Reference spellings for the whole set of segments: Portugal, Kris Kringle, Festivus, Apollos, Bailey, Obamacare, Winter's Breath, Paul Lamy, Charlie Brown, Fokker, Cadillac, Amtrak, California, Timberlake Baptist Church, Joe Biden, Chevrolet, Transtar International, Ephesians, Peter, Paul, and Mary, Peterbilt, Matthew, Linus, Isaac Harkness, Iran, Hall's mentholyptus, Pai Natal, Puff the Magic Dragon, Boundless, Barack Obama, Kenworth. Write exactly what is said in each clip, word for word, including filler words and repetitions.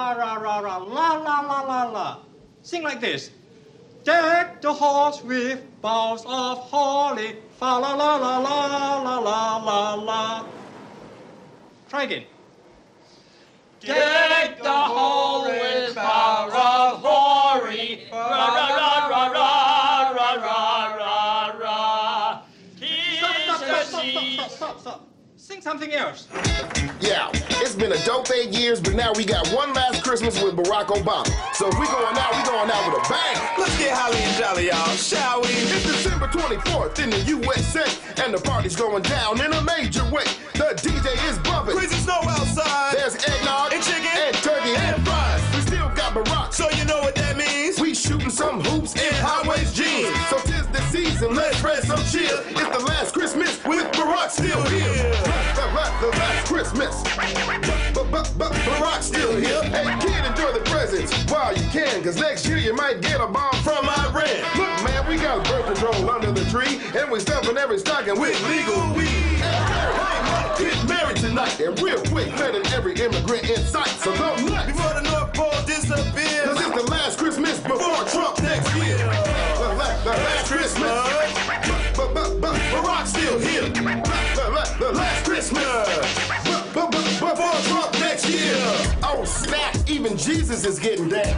ra ra ra ra la la la la la. Sing like this. Deck the halls with boughs of holly, fa la la la la la la la la. Try again. Deck the halls with boughs of holly, ra ra ra ra ra ra ra ra ra. Stop, stop, stop, stop, stop, stop. Sing something else. Yeah, it's been a dope eight years, but now we got one last Christmas with Barack Obama. So if we going out, we going out with a bang. Let's get holly and jolly, y'all, shall we? It's December twenty-fourth in the U S A, and the party's going down in a major way. The D J is bumping. Crazy snow outside. There's eggnog and chicken and turkey and fries. We still got Barack, so you know what that means. We shooting some hoops in high-waist jeans. So 'tis the season, let's spread some cheer. It's the last Christmas with Barack still here. The last Christmas, but but but Barack's still here. Hey, kid, enjoy the presents while you can, cause next year you might get a bomb from Iran. Look, man, we got birth control under the tree, and we stuffing every stocking with legal weed. Hey, get married tonight, and real quick, letting every immigrant in sight. So don't nut before the North Pole disappears. Cause it's the last Christmas before Trump next year. The last, the last Christmas, but but but Barack's still here. The last Christmas, but before Trump next year. Oh snap! Even Jesus is getting down. Damn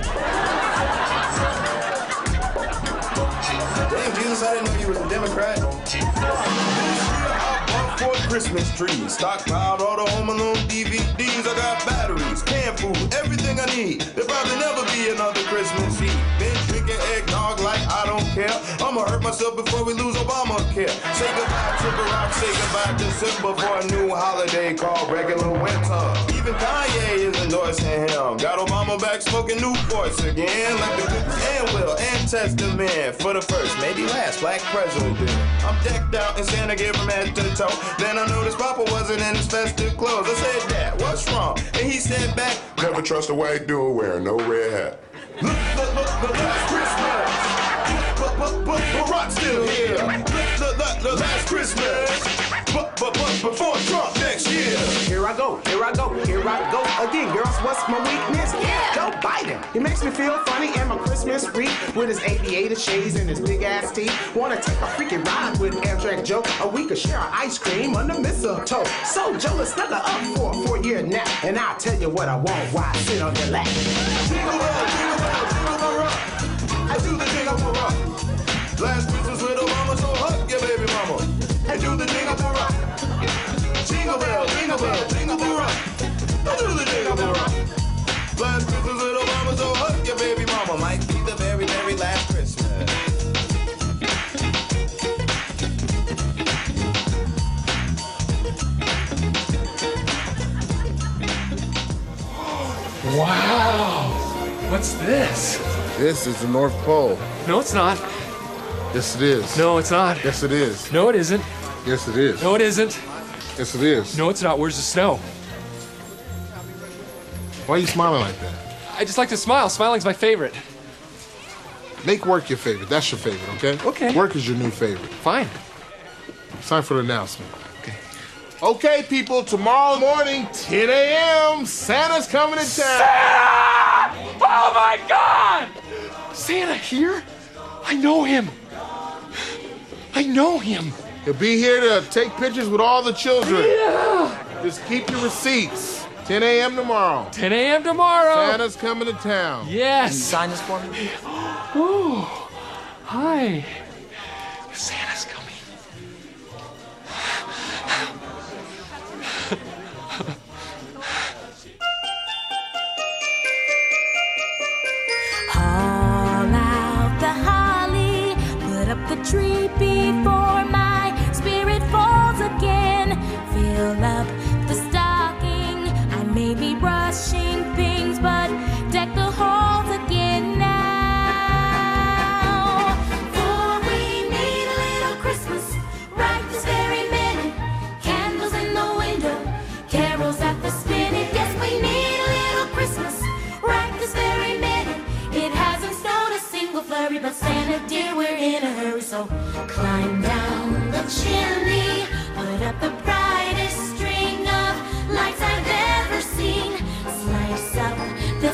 Jesus, I didn't know you were a Democrat. This year I bought four Christmas trees, stockpiled all the Home Alone D V Ds. I got batteries, canned food, everything I need. There'll probably never be another Christmas Eve. Been drinking eggnog like I don't care. I'ma hurt myself before we lose Obamacare. Say goodbye to Barack, say goodbye to December for a new holiday called regular winter. Even Kanye is endorsing him. Got Obama back smoking Newports again. Like the good and will and testament for the first, maybe last black president. I'm decked out in Santa gear from head to toe. Then I noticed Papa wasn't in his festive clothes. I said, Dad, what's wrong? And he said back, never trust a white dude wearing no red hat. Look, look, look, look, last Christmas. But, but, but Barack's still here. The, the, the last Christmas, but, but, but before Trump next year. Here I go, here I go, here I go again. Girls, what's my weakness? Yeah. Joe Biden. He makes me feel funny in my Christmas wreath with his aviator shades and his big ass teeth. Wanna take a freaking ride with Amtrak Joe? Or we could share an ice cream under mistletoe. So Joe is stuck up for a four-year nap, and I'll tell you what I want while I sit on your lap. Jingle bell, jingle bell, jingle bell. I do the jingle for rock. Last Christmas with Obama, so hug your baby mama. I do the jingle for rock. Jingle bell, jingle bell, jingle for rock. I do the jingle for rock. Last Christmas with Obama, so hug your baby mama. Might be the very, very last Christmas. Wow! What's this? This is the North Pole. No, it's not. Yes, it is. No, it's not. Yes, it is. No, it isn't. Yes, it is. No, it isn't. Yes, it is. No, it's not. Where's the snow? Why are you smiling like that? I just like to smile. Smiling's my favorite. Make work your favorite. That's your favorite, okay? Okay. Work is your new favorite. Fine. It's time for the announcement. Okay. Okay, people, tomorrow morning, ten A M, Santa's coming to town. Santa! Oh, my God! Santa here? I know him. I know him. He'll be here to take pictures with all the children. Yeah. Just keep your receipts. ten A M tomorrow. ten A M tomorrow. Santa's coming to town. Yes. Can you sign this for me? Ooh. Hi. Santa's coming. Tree before my spirit falls again. Fill up the stocking. I may be rushing things, but deck the halls again now. For we need a little Christmas right this very minute. Candles in the window, carols at the spinet. Yes, we need a little Christmas right this very minute. It hasn't snowed a single flurry, but Santa dear, we're in a hurry. So climb down the chimney, put up the brightest string of lights I've ever seen, slice up the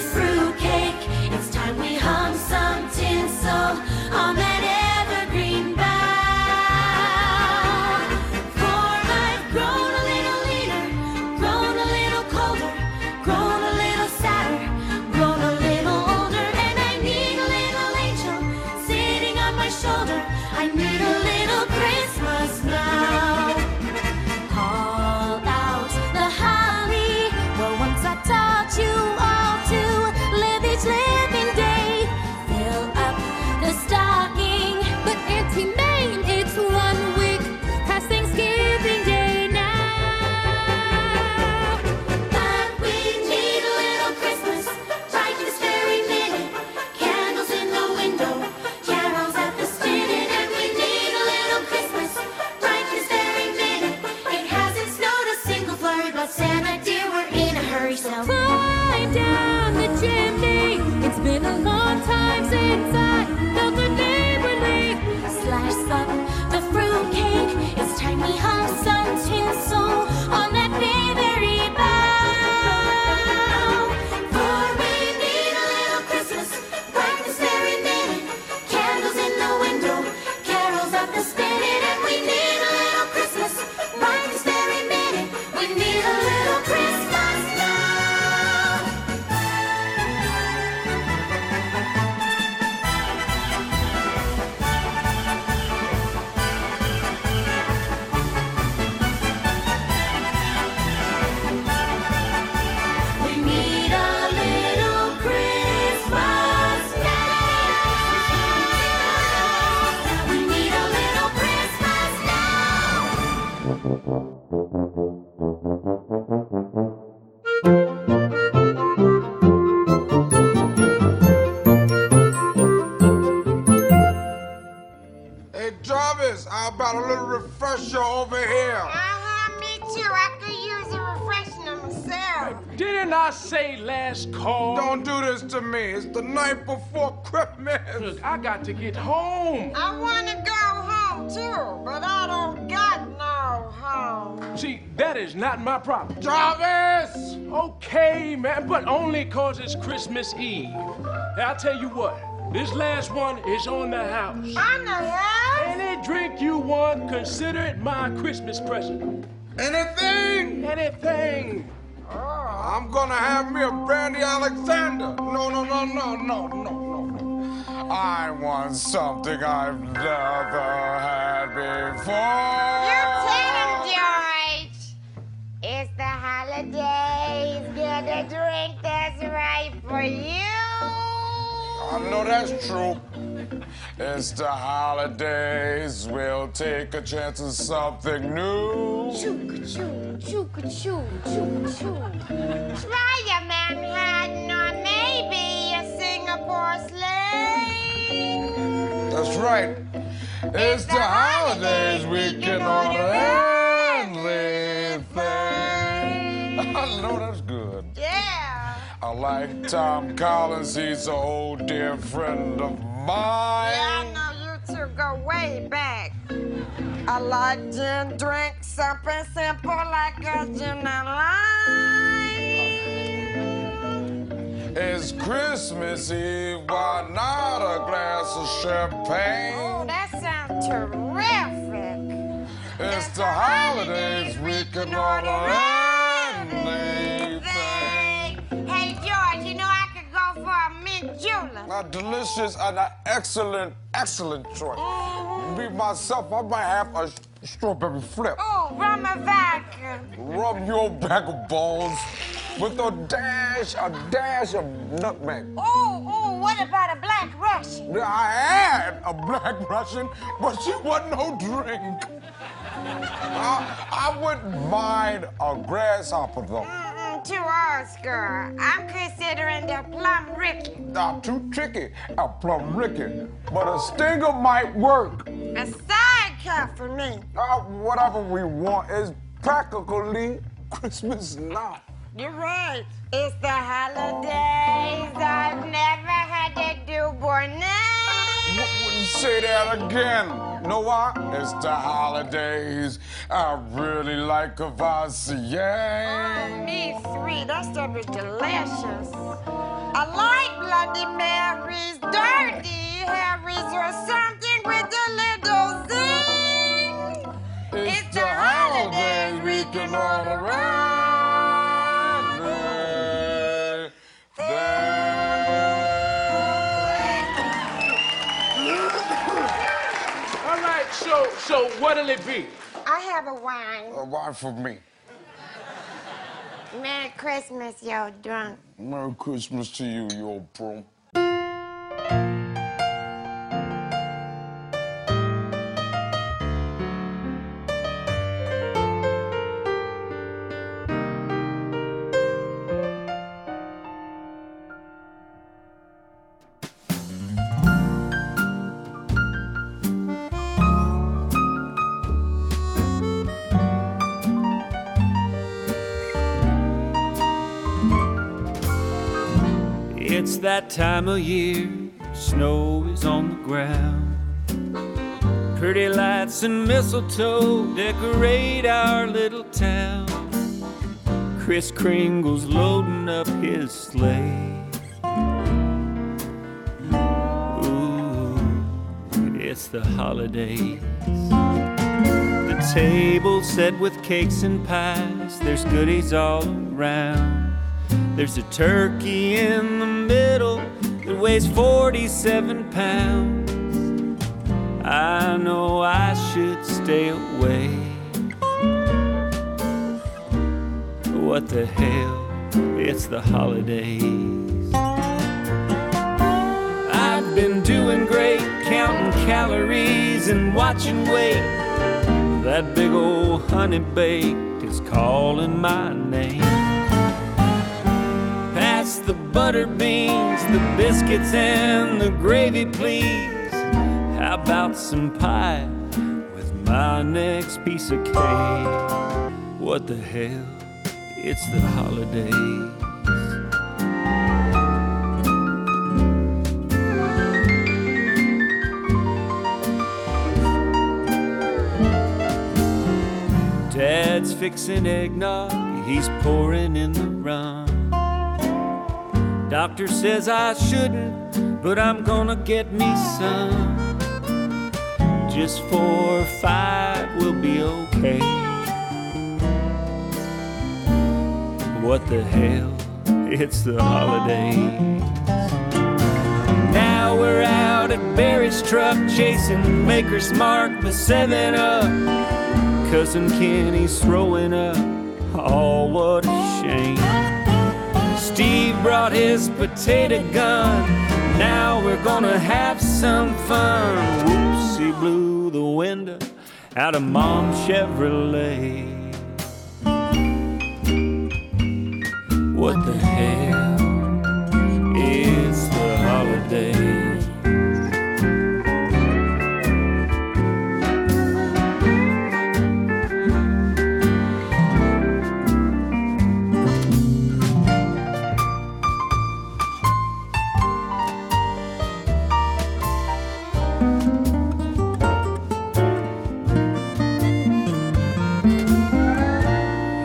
a long time since I felt the neighbor league. Slice up the fruitcake, it's time we have some tinsel on that neighbory bough. For we need a little Christmas, breakfast every minute, candles in the window, carols at the spinet. And we need a little Christmas, breakfast every minute, we need a little Christmas now. We need a little Christmas now. We need a little Christmas now. Hey, Jarvis, how about a little refresher over here? Uh-huh, me too. I could use a refreshing on myself. Didn't I say last call? Don't do this to me. It's the night before Christmas. Look, I got to get home. I want to go home too, but I don't got no home. See, that is not my problem. Jarvis! Okay, man, but only cause it's Christmas Eve. Now, I'll tell you what, this last one is on the house. On the house? Any drink you want, consider it my Christmas present. Anything? Anything. I'm gonna have me a Brandy Alexander. No, no, no, no, no, no, no, no. I want something I've never had before. You tell him, George. It's the holidays. Get a drink that's right for you. I know that's true. It's the holidays. We'll take a chance of something new. Choo-ka-choo, choo-ka-choo, choo-ka-choo. Try a Manhattan or maybe a Singapore sling. That's right. It's the holidays. We can order anything. I know that's good. Yeah. I like Tom Collins. He's an old dear friend of mine. Yeah, I know you two go way back. I like gin drinks, something simple like a gin and lime. It's Christmas Eve. Why not a glass of champagne? Oh, that sounds terrific. It's the holidays. We can order anything. Hey, George, you know I could go for a mint julep. A delicious and an excellent, excellent choice. Mm-hmm. Me, myself, I might have a strawberry flip. Oh, rum and vodka. Rub your bag of bones with a dash, a dash of nutmeg. Oh, oh, what about a black Russian? I had a black Russian, but she wasn't no drink. I, I wouldn't mind a grasshopper, though. Mm-mm, too old school. I'm considering the plum ricky. Not too tricky, a plum ricky. But a stinger might work. A sidecar for me. Uh, whatever we want is practically Christmas now. You're right. It's the holidays. I've never had to do Bornay. Say that again. Know why? It's the holidays. I really like a Vassier. Oh, me three. That's gonna be delicious. I like Bloody Mary's, Dirty Harry's, or something with a little zing. It's, it's the, the holidays. holidays. We can order anything. So, so what'll it be? I have a wine. A wine for me. Merry Christmas, yo, drunk. Merry Christmas to you, yo, bro. It's that time of year, snow is on the ground. Pretty lights and mistletoe decorate our little town. Kris Kringle's loading up his sleigh. Ooh, it's the holidays. The table set with cakes and pies, there's goodies all around. There's a turkey in the middle that weighs forty-seven pounds. I know I should stay away. What the hell, it's the holidays. I've been doing great, counting calories and watching weight. That big old honey baked is calling my name. Pass the butter beans, the biscuits and the gravy, please. How about some pie with my next piece of cake? What the hell, it's the holidays. Dad's fixing eggnog, he's pouring in the rum. Doctor says I shouldn't, but I'm gonna get me some. Just four or five will be okay. What the hell, it's the holidays. Now we're out at Barry's truck chasing Maker's Mark, the seven up. Cousin Kenny's throwing up, oh what a shame. Steve brought his potato gun, now we're gonna have some fun. He blew the wind out of Mom's Chevrolet. What the hell, it's the holidays.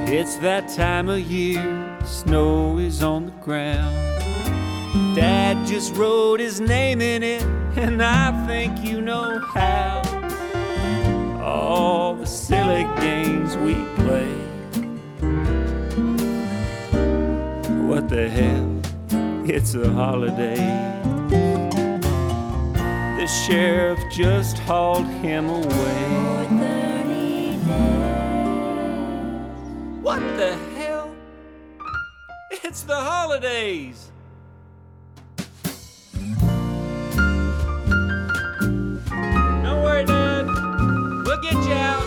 It's that time of year, snow is on the ground. Dad just wrote his name in it, and I think you know how. All the silly games we play. What the hell, it's a holiday. The sheriff just hauled him away. What the hell? It's the holidays! Don't worry, Dad. We'll get you out.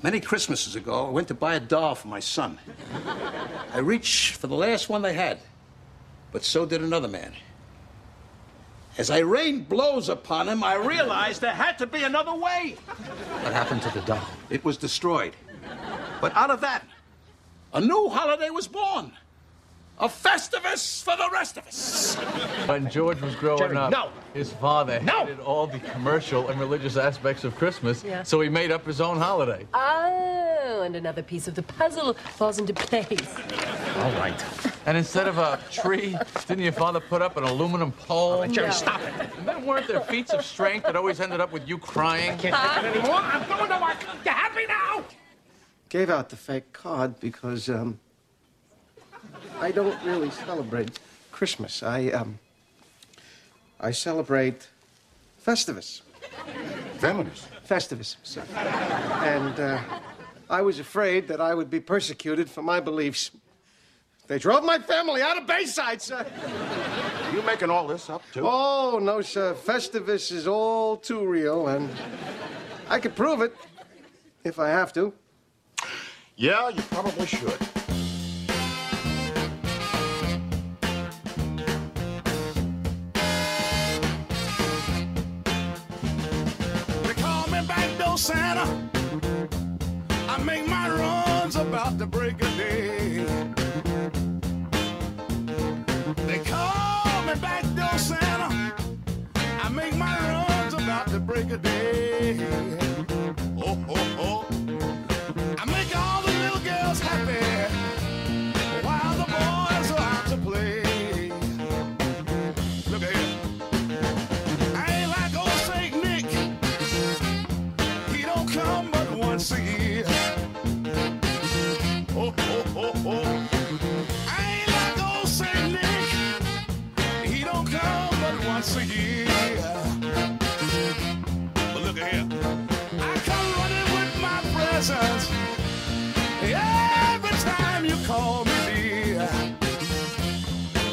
Many Christmases ago, I went to buy a doll for my son. I reached for the last one they had, but so did another man. As I rained blows upon him, I realized there had to be another way. What happened to the doll? It was destroyed. But out of that, a new holiday was born. A Festivus for the rest of us. When George was growing Jerry, up, no. his father no. hated all the commercial and religious aspects of Christmas, yeah. so he made up his own holiday. Oh, and another piece of the puzzle falls into place. All right. And instead of a tree, didn't your father put up an aluminum pole? Oh, Jerry, no. stop it. And then weren't there feats of strength that always ended up with you crying? I can't huh? take it anymore. I'm going to work. You happy now? Gave out the fake card because, um... I don't really celebrate Christmas. I, um, I celebrate Festivus. Feminist? Festivus, sir. And uh, I was afraid that I would be persecuted for my beliefs. They drove my family out of Bayside, sir. Are you making all this up, too? Oh, no, sir. Festivus is all too real, and I could prove it if I have to. Yeah, you probably should. Santa. I make my runs about the break of day. They call me back door Santa. I make my runs about the break of day. Oh, oh, oh. I make all the little girls happy while the boys are out to play. Look at here. See, oh, oh, oh, oh. I ain't like old Saint Nick. He don't come but once a year. But look at here, I come running with my presents every time you call me dear.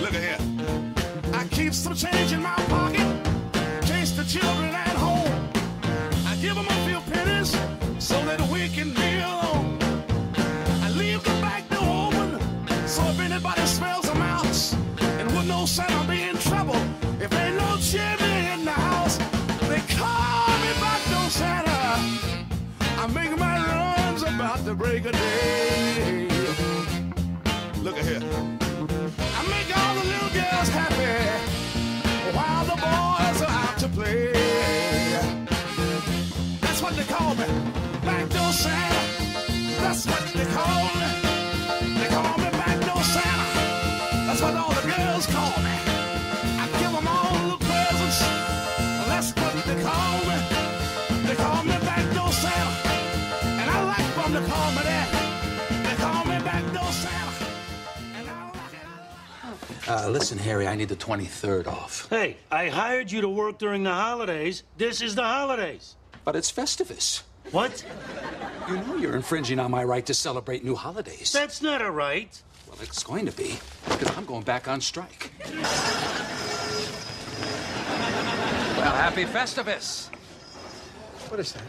Look at here, I keep some change in my pocket, chase the children at home. I give them a few pennies so that we can be alone. I leave the back door open, so if anybody smells a mouse, and would know Santa be in trouble if ain't no chimney in the house. They call me back door Santa. I make my runs about the break of day. Look at here. I make all the little girls happy while the boys are out to play. That's what they call me. Backdoor Santa, that's what they call me. They call me Backdoor Santa, that's what all the girls call me. I give them all the presents, that's what they call me. They call me Backdoor Santa, and I like them to call me that. They call me Backdoor Santa, and I like it. I like it. Uh, listen, Harry, I need the twenty-third off. Hey, I hired you to work during the holidays. This is the holidays. But it's Festivus. What? You know you're infringing on my right to celebrate new holidays. That's not a right. Well, it's going to be, because I'm going back on strike. Well, happy Festivus. What is that?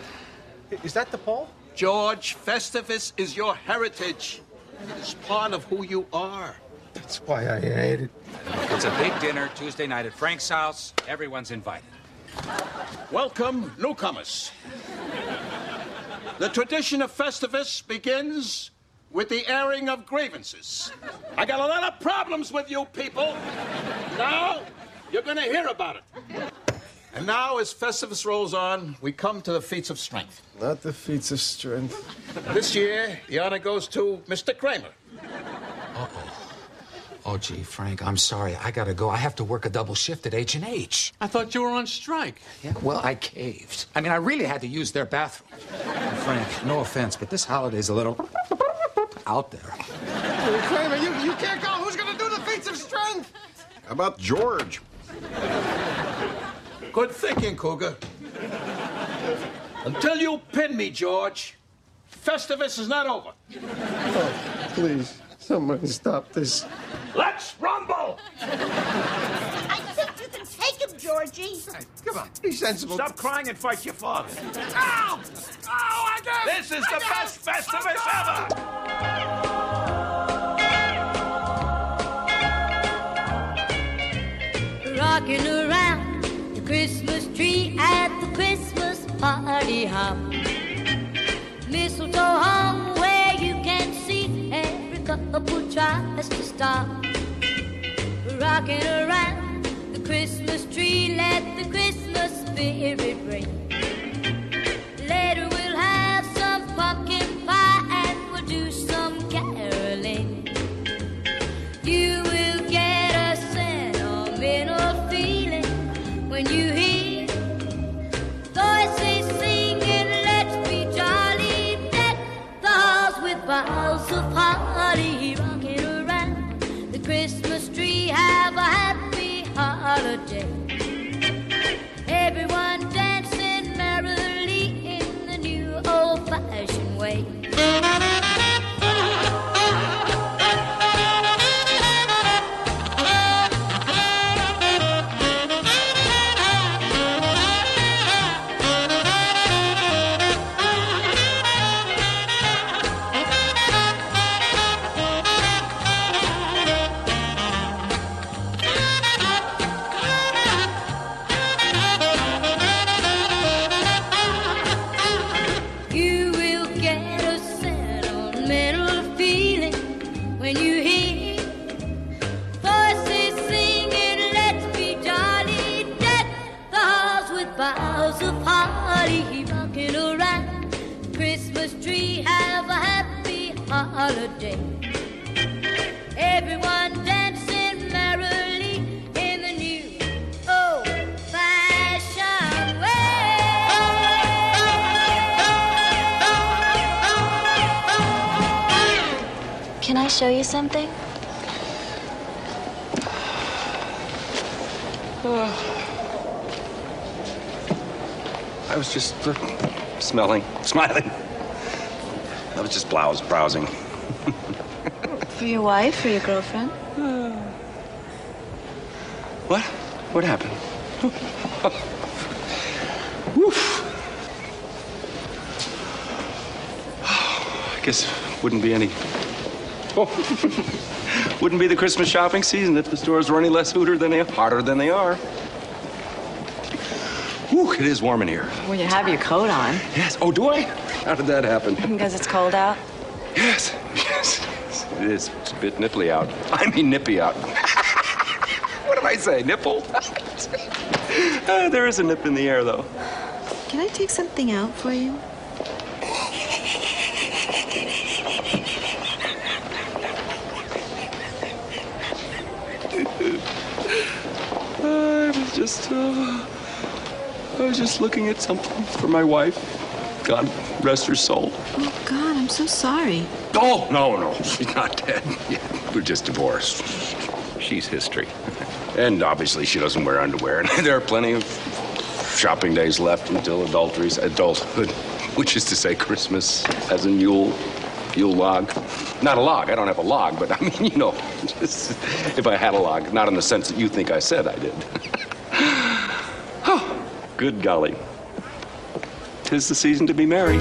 Is that the Paul? George, Festivus is your heritage. It's part of who you are. That's why I hate it. It's a big dinner Tuesday night at Frank's house. Everyone's invited. Welcome, newcomers. The tradition of Festivus begins with the airing of grievances. I got a lot of problems with you people. Now, you're gonna hear about it. And now, as Festivus rolls on, we come to the feats of strength. Not the feats of strength. This year, the honor goes to Mister Kramer. Uh-oh. Oh, gee, Frank, I'm sorry. I gotta go. I have to work a double shift at H and H. I thought you were on strike. Yeah, well, I caved. I mean, I really had to use their bathroom. Frank, no offense, but this holiday's a little out there. Hey, Kramer, you, you can't go. Who's going to do the feats of strength? How about George? Good thinking, Cougar. Until you pin me, George, Festivus is not over. Oh, please, somebody stop this. Let's rumble! I think you can take him, Georgie. Hey, come on, be sensible. Stop crying and fight your father. Ow! Oh, I got it! This is the best Festivus ever! Rocking around the Christmas tree at the Christmas party hop. Mistletoe hung where you can see every couple tries to stop. Rocking around the Christmas tree, let the Christmas spirit ring. Later we'll have some pumpkin pie and we'll do some caroling. You will get a sentimental feeling when you hear voices singing, let's be jolly, deck the halls with boughs of holly. Rocking around the Christmas tree, have a happy holiday. Everyone dancing merrily. holiday. Everyone dancing merrily in the new old-fashioned way. Can I show you something? Oh. I was just uh, smelling, smiling. I was just blouse browsing. For your wife or your girlfriend? Uh, what? What happened? Woof. I guess it wouldn't be any. Oh. Wouldn't be the Christmas shopping season if the stores were any less hooter than they are, hotter than they are. Whew, it is warm in here. Well, you have your coat on. Yes. Oh, do I? How did that happen? Because it's cold out? Yes. Yes. It is. It's a bit nipply out. I mean nippy out. What did I say? Nipple? uh, there is a nip in the air, though. Can I take something out for you? I was just, uh, I was just looking at something for my wife. God rest her soul. Oh, God, I'm so sorry. Oh, no, no, she's not dead. Yeah, we're just divorced. She's history. And obviously she doesn't wear underwear. And there are plenty of shopping days left until adulteries, adulthood, which is to say Christmas as a Yule, Yule log. Not a log, I don't have a log, but I mean, you know, just if I had a log, not in the sense that you think I said I did. Oh, good golly. 'Tis the season to be merry.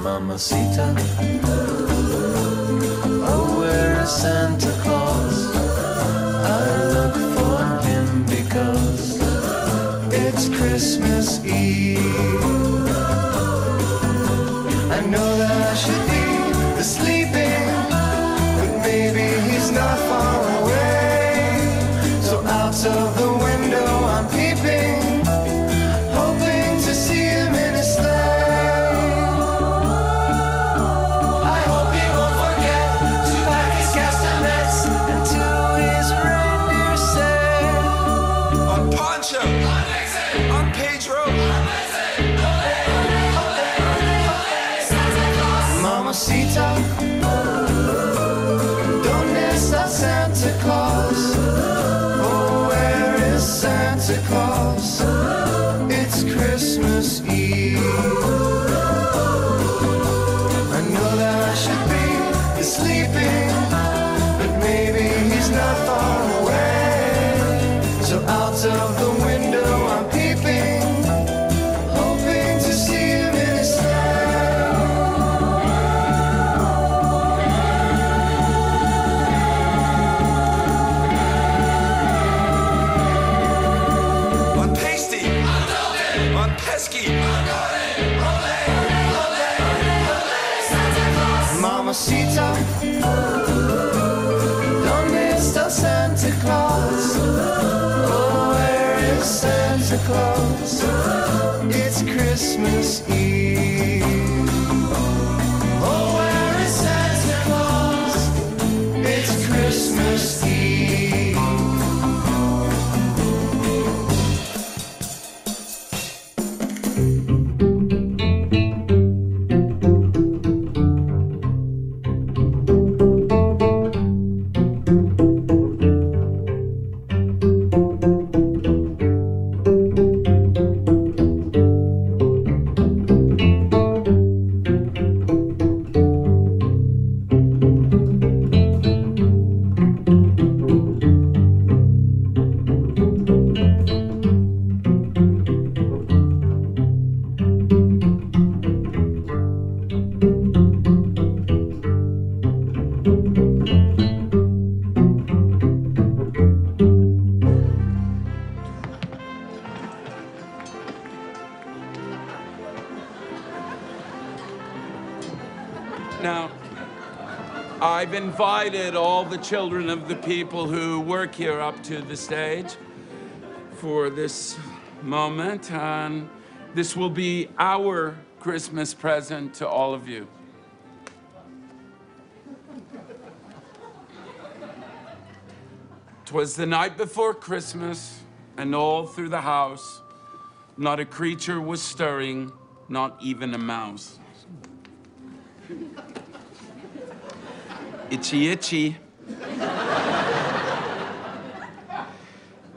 Mamacita. Oh, where is Santa Claus? I look for him because it's Christmas Eve. I know that I should be sleeping, but maybe he's not far away. So out of the window I'm peeping, hoping to see him in a sleigh. I hope he won't forget to pack his castanets into his reindeer said. I'm Pancho, I'm Nixon, I'm Pedro, I'm Lizzie. Mamacita, don't miss out Santa Claus. Oh, where is Santa Claus? It's Christmas Eve. I know that I should be sleeping, but maybe he's not far away. So out of the window I'm peeping, hoping to see him in his sleigh. Mamacita, don't miss the Santa Claus. Oh, where is Santa Claus? It's Christmas Eve. Oh, where is Santa Claus? It's Christmas Eve. I've invited all the children of the people who work here up to the stage for this moment, and this will be our Christmas present to all of you. Twas the night before Christmas, and all through the house, not a creature was stirring, not even a mouse. Itchy, itchy.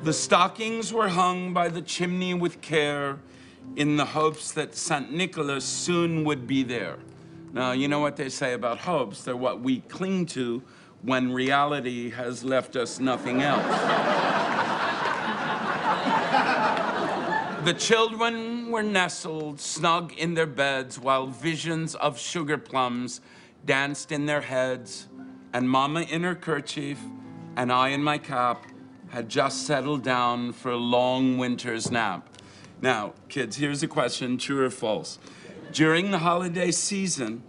The stockings were hung by the chimney with care in the hopes that Saint Nicholas soon would be there. Now, you know what they say about hopes. They're what we cling to when reality has left us nothing else. The children were nestled snug in their beds while visions of sugar plums danced in their heads, and Mama in her kerchief and I in my cap had just settled down for a long winter's nap. Now, kids, here's a question, true or false. During the holiday season,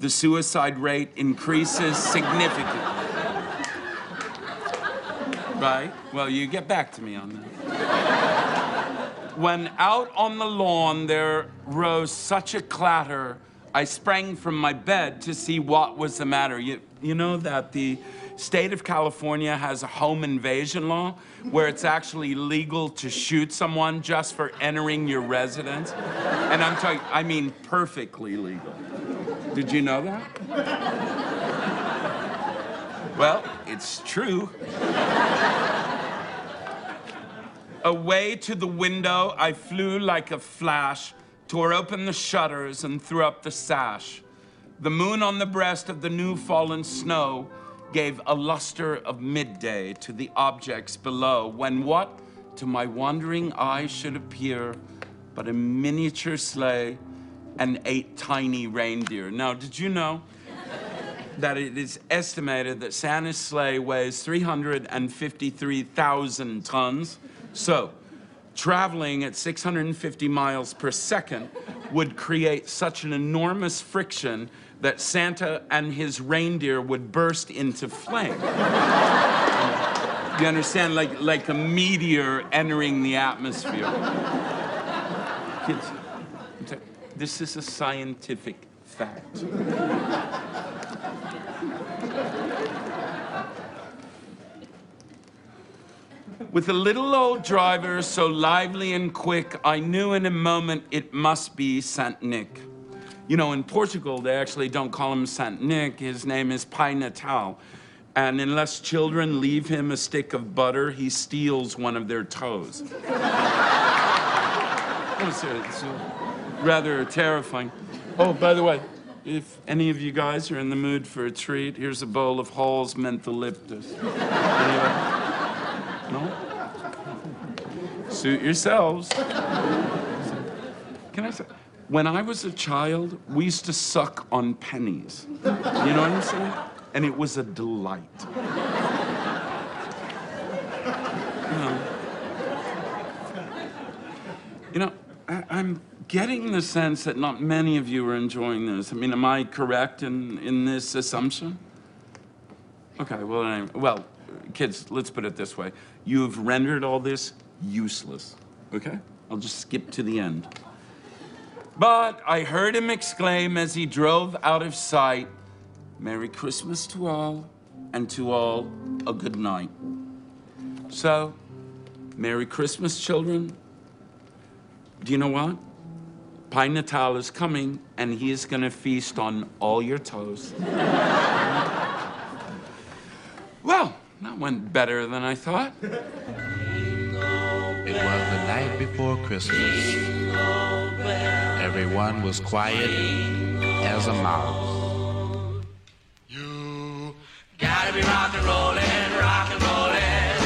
the suicide rate increases significantly. Right? Well, you get back to me on that. When out on the lawn there rose such a clatter, I sprang from my bed to see what was the matter. You, you know that the state of California has a home invasion law where it's actually legal to shoot someone just for entering your residence. And I'm talking, I mean, perfectly legal. Did you know that? Well, it's true. Away to the window, I flew like a flash, tore open the shutters and threw up the sash. The moon on the breast of the new fallen snow gave a luster of midday to the objects below, when what to my wandering eye should appear but a miniature sleigh and ate tiny reindeer. Now, did you know that it is estimated that Santa's sleigh weighs three hundred fifty-three thousand tons? So, traveling at six hundred fifty miles per second would create such an enormous friction that Santa and his reindeer would burst into flame. You understand? Like, like a meteor entering the atmosphere. Kids, sorry, this is a scientific fact. With a little old driver so lively and quick, I knew in a moment it must be Saint Nick. You know, in Portugal, they actually don't call him Saint Nick. His name is Pai Natal. And unless children leave him a stick of butter, he steals one of their toes. It's rather terrifying. Oh, by the way, if any of you guys are in the mood for a treat, here's a bowl of Hall's mentholyptus. Anyway, no? Suit yourselves. Can I say, when I was a child, we used to suck on pennies. You know what I'm saying? And it was a delight. You know, you know I, I'm getting the sense that not many of you are enjoying this. I mean, am I correct in, in this assumption? Okay, well, I, well, kids, let's put it this way. You've rendered all this useless, okay? I'll just skip to the end. But I heard him exclaim as he drove out of sight, "Merry Christmas to all, and to all a good night." So, Merry Christmas, children. Do you know what? Pai Natal is coming, and he is gonna feast on all your toes. Well, that went better than I thought. It was the night before Christmas. Everyone was quiet as a mouse. Gotta be rock and rollin', rock and rollin',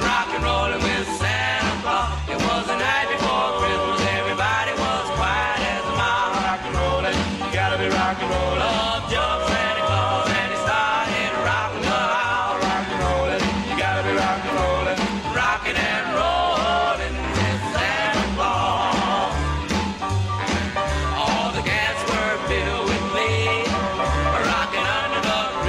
rock and rollin' with Santa Claus. It was the night before Christmas, everybody was quiet as a mouse. Rock and rollin', you gotta be rock and rollin'. Up jumped Santa Claus and he started rockin' the house. Rock and rollin', you gotta be rock and rollin', rockin' and rollin' with Santa Claus. All the cats were filled with glee, rockin' under the Christmas.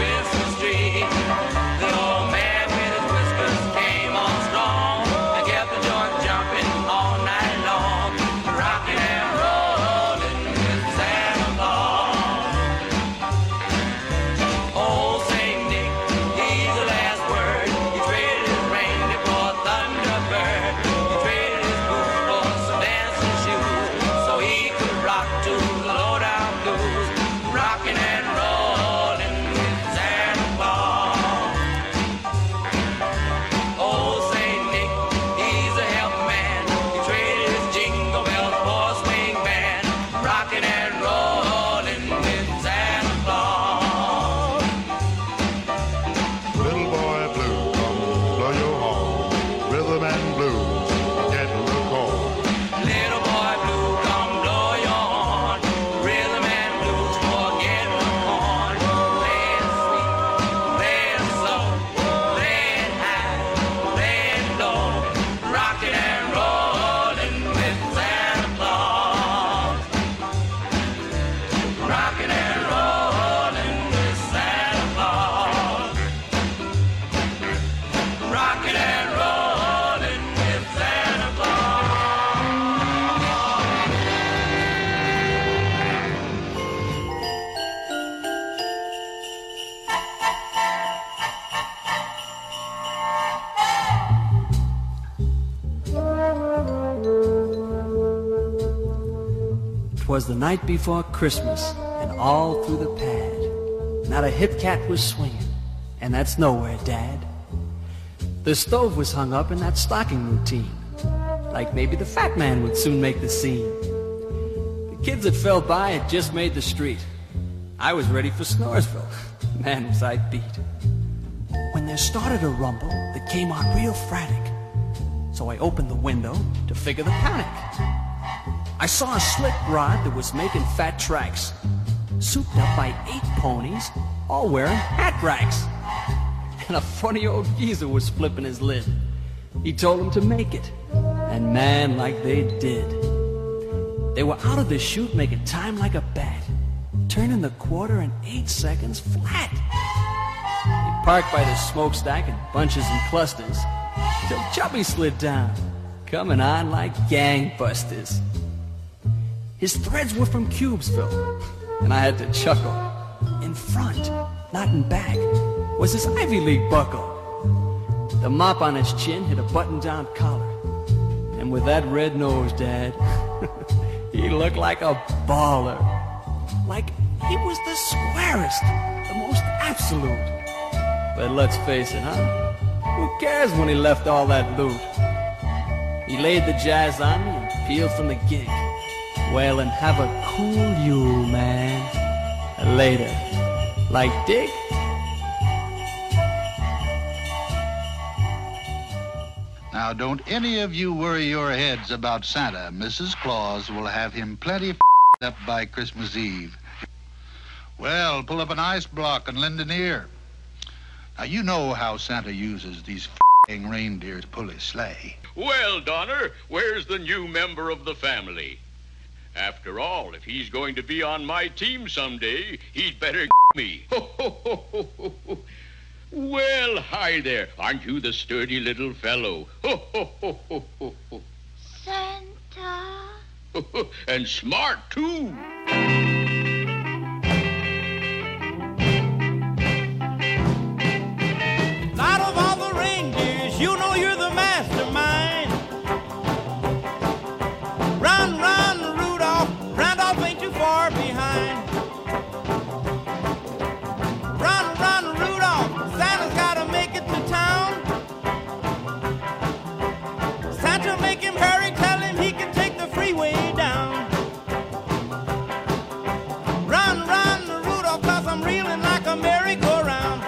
Was the night before Christmas, and all through the pad, not a hip cat was swinging, and that's nowhere, Dad. The stove was hung up in that stocking routine, like maybe the fat man would soon make the scene. The kids that fell by had just made the street. I was ready for Snoresville. Man, was I beat. When there started a rumble that came on real frantic, so I opened the window to figure the panic. I saw a slick rod that was making fat tracks, souped up by eight ponies, all wearing hat racks. And a funny old geezer was flipping his lid. He told them to make it, and man, like they did. They were out of the chute making time like a bat, turning the quarter in eight seconds flat. He parked by the smokestack in bunches and clusters, till Chubby slid down, coming on like gangbusters. His threads were from Cubesville, and I had to chuckle. In front, not in back, was his Ivy League buckle. The mop on his chin hit a button-down collar, and with that red nose, Dad, he looked like a baller. Like he was the squarest, the most absolute. But let's face it, huh? Who cares when he left all that loot? He laid the jazz on me and peeled from the gig. Well, and have a cool you, man. Later. Like Dick? Now, don't any of you worry your heads about Santa. Missus Claus will have him plenty f***ed up by Christmas Eve. Well, pull up an ice block and lend an ear. Now, you know how Santa uses these f***ing reindeer to pull his sleigh. Well, Donner, where's the new member of the family? After all, if he's going to be on my team someday, he'd better get me. Ho, ho, ho, ho, ho, ho. Well, hi there. Aren't you the sturdy little fellow? Ho, ho, ho, ho, ho, ho. Santa. And smart, too. You know you're the mastermind. Run, run, Rudolph. Randolph ain't too far behind. Run, run, Rudolph. Santa's gotta make it to town. Santa, make him hurry. Tell him he can take the freeway down. Run, run, Rudolph, 'cause I'm reeling like a merry-go-round.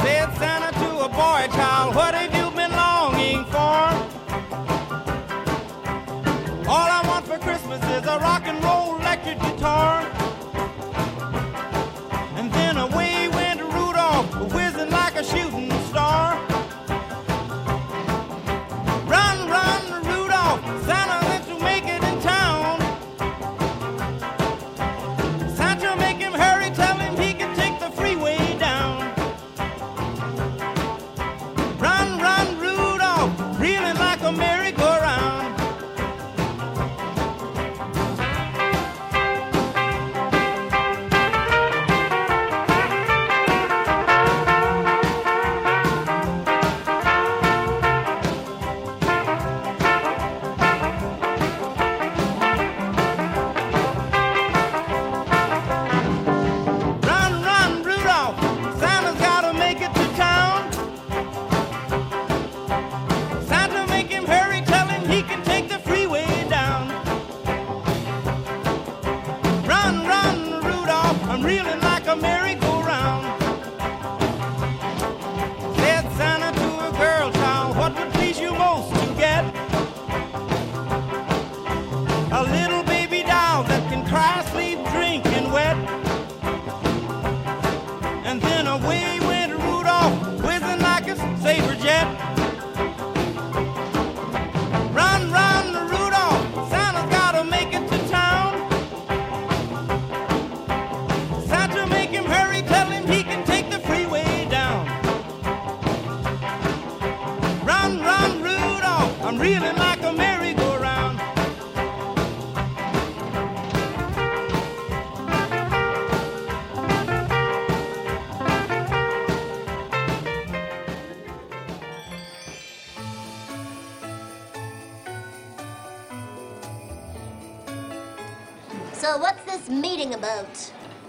Said Santa, boy, child, what have you been longing for? All I want for Christmas is a rock and roll electric guitar. And then away went Rudolph, whizzing like a shooting star. Run, run, Rudolph, Santa went to make it in town. Santa, make him hurry, tell him he can take the freeway down.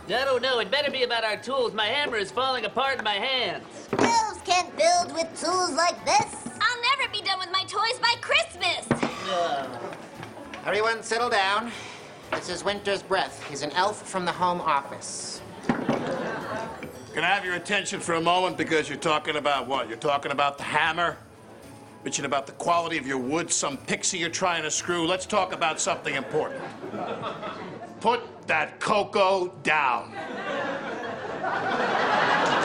I don't know. It better be about our tools. My hammer is falling apart in my hands. Elves can't build with tools like this. I'll never be done with my toys by Christmas. Uh. Everyone settle down. This is Winter's Breath. He's an elf from the Home Office. Can I have your attention for a moment? Because you're talking about what? You're talking about the hammer? bitching about the quality of your wood, some pixie you're trying to screw. Let's talk about something important. Put that cocoa down. What?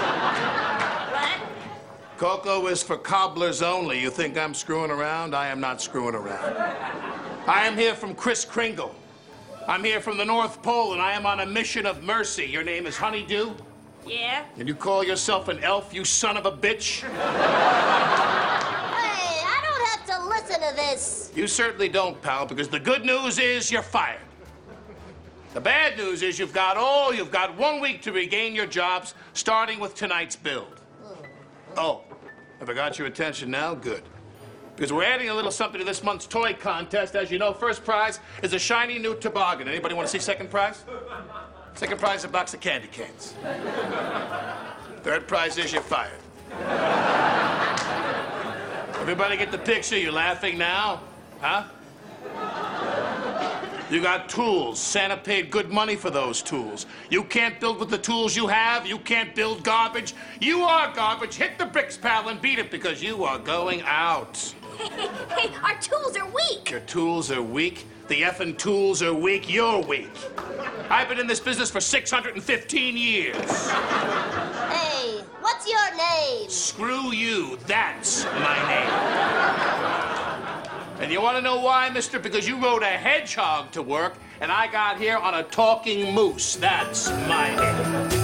Cocoa is for cobblers only. You think I'm screwing around? I am not screwing around. I am here from Kris Kringle. I'm here from the North Pole, and I am on a mission of mercy. Your name is Honeydew? Yeah. And you call yourself an elf, you son of a bitch? Hey, I don't have to listen to this. You certainly don't, pal, because the good news is you're fired. The bad news is you've got all, oh, you've got one week to regain your jobs, starting with tonight's build. Oh, have I got your attention now? Good. Because we're adding a little something to this month's toy contest. As you know, first prize is a shiny new toboggan. Anybody want to see second prize? Second prize is a box of candy canes. Third prize is you're fired. Everybody get the picture? You laughing now? Huh? You got tools. Santa paid good money for those tools. You can't build with the tools you have. You can't build garbage. You are garbage. Hit the bricks, pal, and beat it, because you are going out. Hey, hey, hey, our tools are weak. Your tools are weak? The effing tools are weak. You're weak. I've been in this business for six hundred fifteen years. Hey, what's your name? Screw you. That's my name. And you want to know why, mister? Because you rode a hedgehog to work, and I got here on a talking moose. That's my name.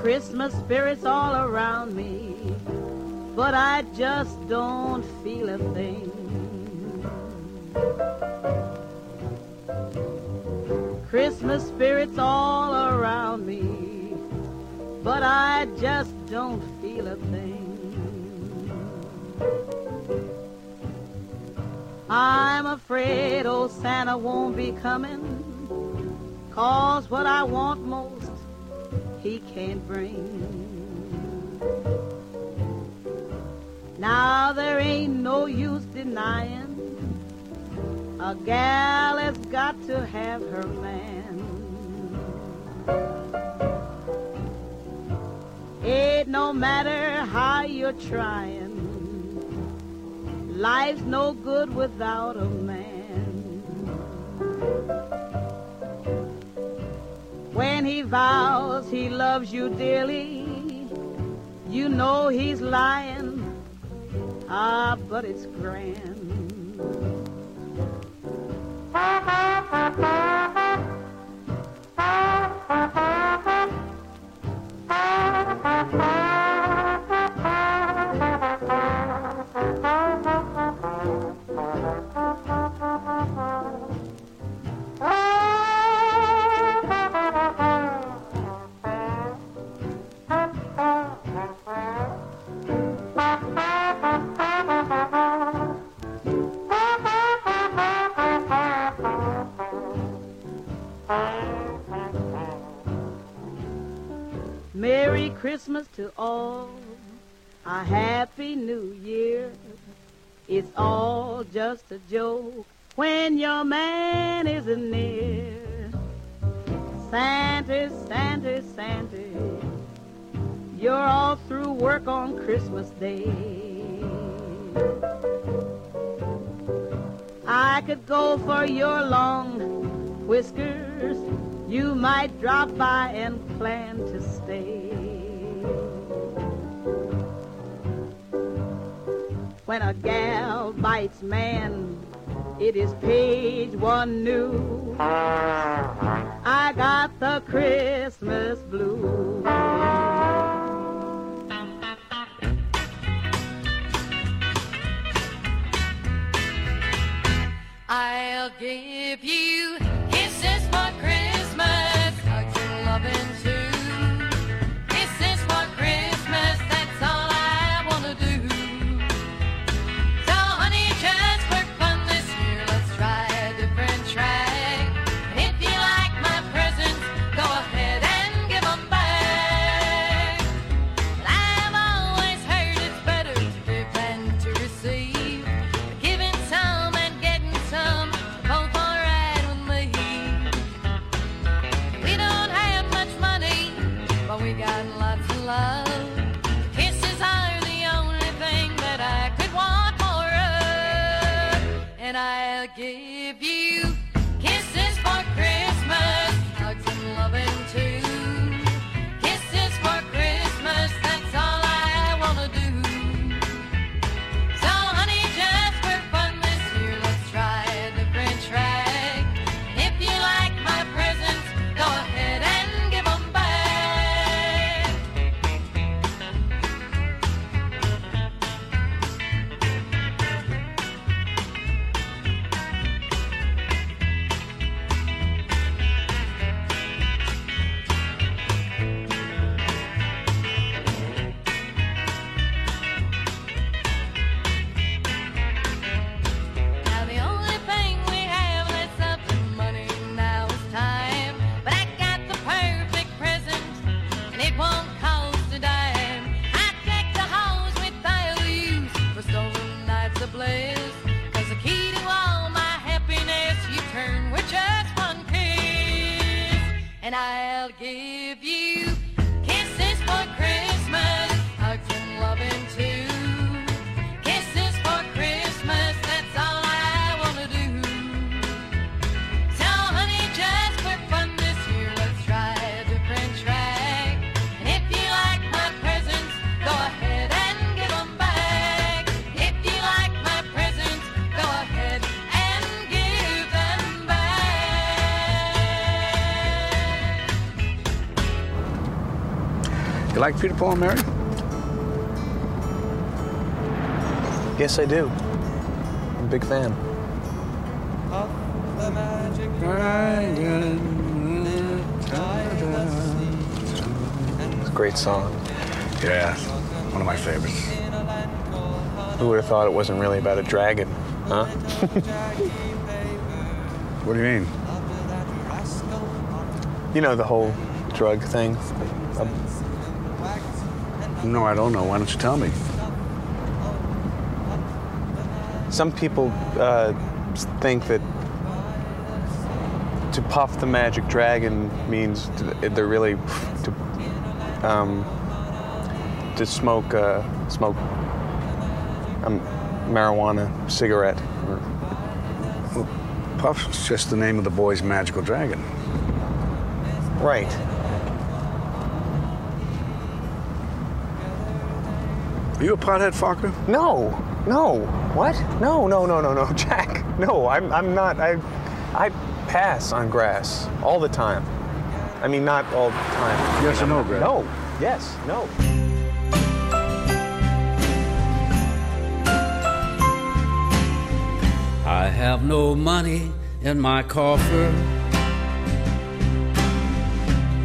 Christmas spirit's all around me, but I just don't feel a thing. Christmas spirit's all around me, but I just don't feel a thing. I'm afraid old Santa won't be coming, 'cause what I want most he can't bring. Now that ain't no use denying a gal has got to have her man. It no matter how you're trying, life's no good without a man. When he vows he loves you dearly, you know he's lying. Ah, but it's grand. Christmas to all, a happy new year. It's all just a joke when your man isn't near. Santa, Santa, Santa, you're all through work on Christmas Day. I could go for your long whiskers. You might drop by and plan to stay. When a gal bites man, it is page one new. I got the Christmas blues. I'll give you kisses for Christmas, got your loving too. Kisses for Christmas, that's all I want to do. So honey, just for fun this year, let's try a different track. And if you like my presents, go ahead and give them back. I've always heard it's better to give than to receive. Giving some and getting some, both all right with me. We don't have much money, but we got lots of love. I'll give you kisses for Christmas, hugs and loving too. Kisses for Christmas, that's all I want to do. So honey, just for fun this year, let's try a different track. If you like my presents, go ahead and give them back. You like Peter, Paul, and Mary? Yes, I do. I'm a big fan. Puff the Magic Dragon. It's a great song. Yeah, one of my favorites. Who would have thought it wasn't really about a dragon, huh? What do you mean? You know, the whole drug thing. Um, No, I don't know. Why don't you tell me? some people uh, think that to puff the magic dragon means to, they're really to um, to smoke uh, smoke um, marijuana cigarette. Or, well, puff's just the name of the boy's magical dragon. Right. Are you a pothead, Fokker? No, no. What? No, no, no, no, no, Jack. No, I'm, I'm not. I, I pass on grass all the time. I mean, not all the time. Yes or no, Greg? No. Yes. No. I have no money in my coffer.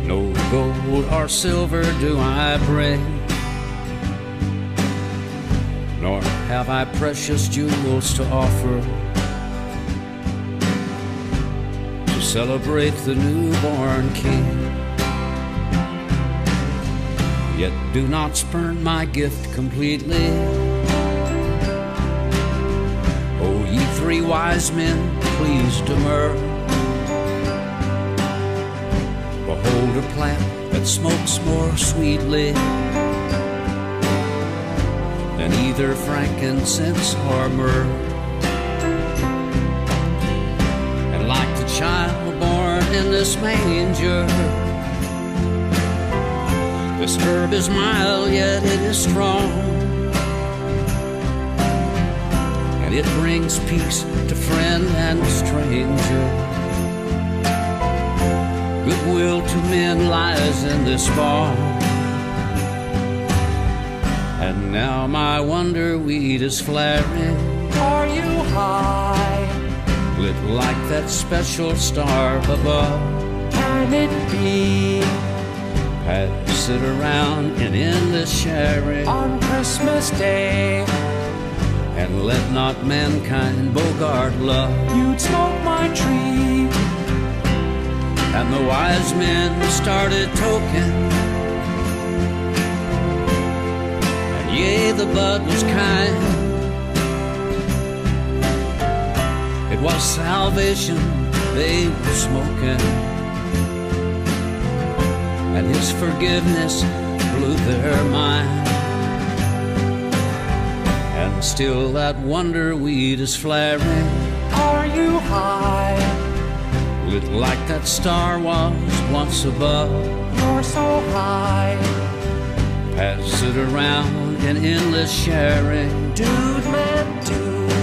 No gold or silver do I bring. Nor have I precious jewels to offer to celebrate the newborn king. Yet do not spurn my gift completely, O ye three wise men, please demur. Behold a plant that smokes more sweetly than either frankincense or myrrh. And like the child born in this manger, this herb is mild, yet it is strong, and it brings peace to friend and stranger. Goodwill to men lies in this balm. And now my wonder weed is flaring. Are you high? Lit like that special star above. Can it be? Pass it around in endless sharing on Christmas Day. And let not mankind bogart love. You'd smoke my tree. And the wise men started toking. Yea, the bud was kind. It was salvation they were smoking, and his forgiveness blew their mind. And still that wonder weed is flaring. Are you high? Lit like that star was once above. You're so high. Pass it around in endless sharing, dude, man, dude.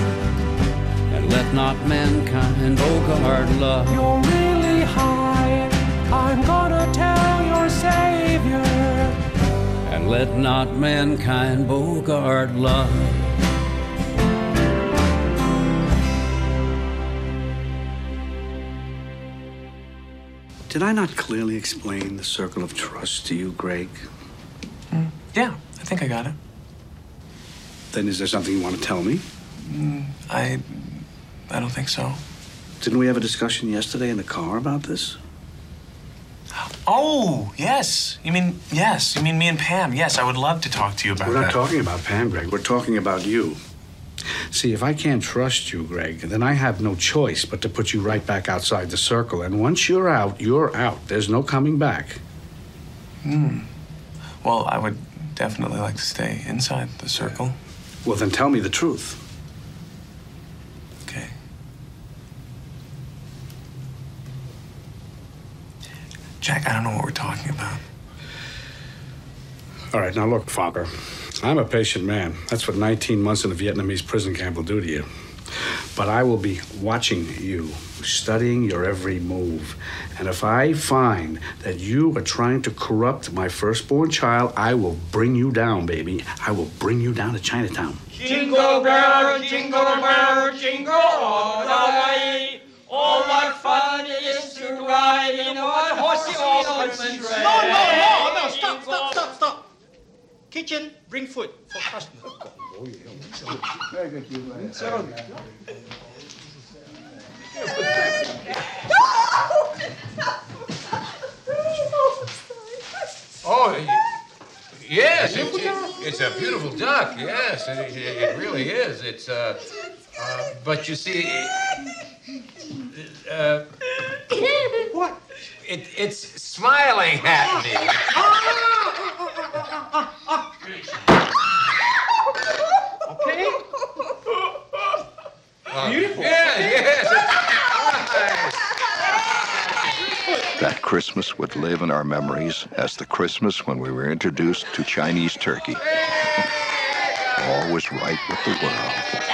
And let not mankind bogart love. You're really high. I'm gonna tell your savior. And let not mankind bogart love. Did I not clearly explain the circle of trust to you, Greg? Mm. Yeah, I think I got it. Then is there something you want to tell me? Mm, I... I don't think so. Didn't we have a discussion yesterday in the car about this? Oh, yes. You mean, yes. You mean me and Pam. Yes, I would love to talk to you about that. We're not talking about Pam, Greg. We're talking about you. See, if I can't trust you, Greg, then I have no choice but to put you right back outside the circle. And once you're out, you're out. There's no coming back. Hmm. Well, I would definitely like to stay inside the circle. Yeah. Well, then tell me the truth. Okay. Jack, I don't know what we're talking about. All right, now look, Fokker, I'm a patient man. That's what nineteen months in a Vietnamese prison camp will do to you. But I will be watching you, studying your every move. And if I find that you are trying to corrupt my firstborn child, I will bring you down, baby. I will bring you down to Chinatown. Jingle bell, jingle bell, jingle all the way. All what fun it is to ride in one horsey open sleigh. No, no, no, no, stop, stop, stop, stop. Kitchen, bring food for customers. Oh, yes, it's, it's, it's a beautiful duck, yes, it, it really is. It's, uh, Uh, but you see, uh, what? It, it's smiling at me. Okay. Uh, Beautiful. Yeah, yes. Nice. That Christmas would live in our memories as the Christmas when we were introduced to Chinese turkey. All was right with the world.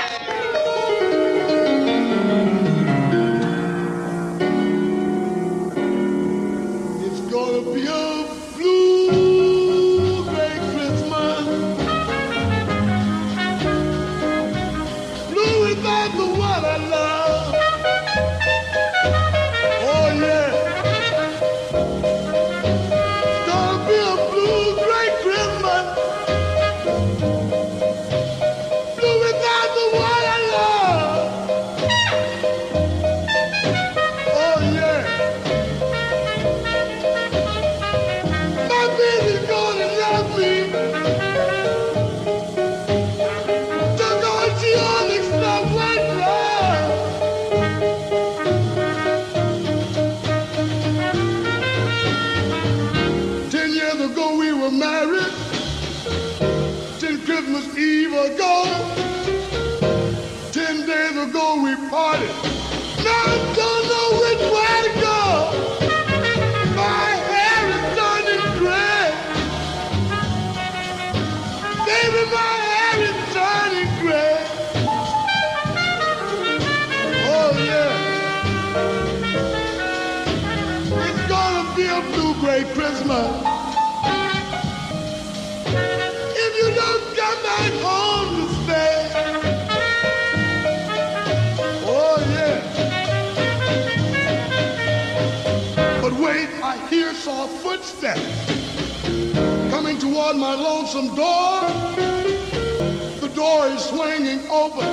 Coming toward my lonesome door, the door is swinging open,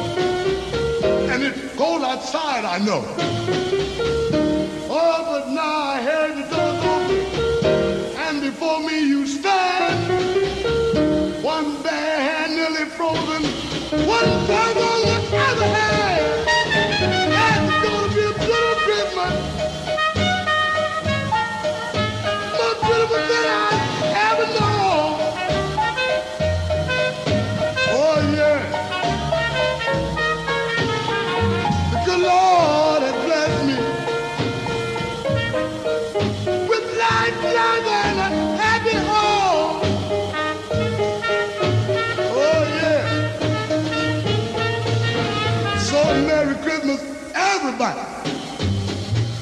and it's cold outside, I know. Oh, but now I hear the door open, and before me you stand, one bare hand nearly frozen, one hand on the other hand. That's gonna be a beautiful Christmas.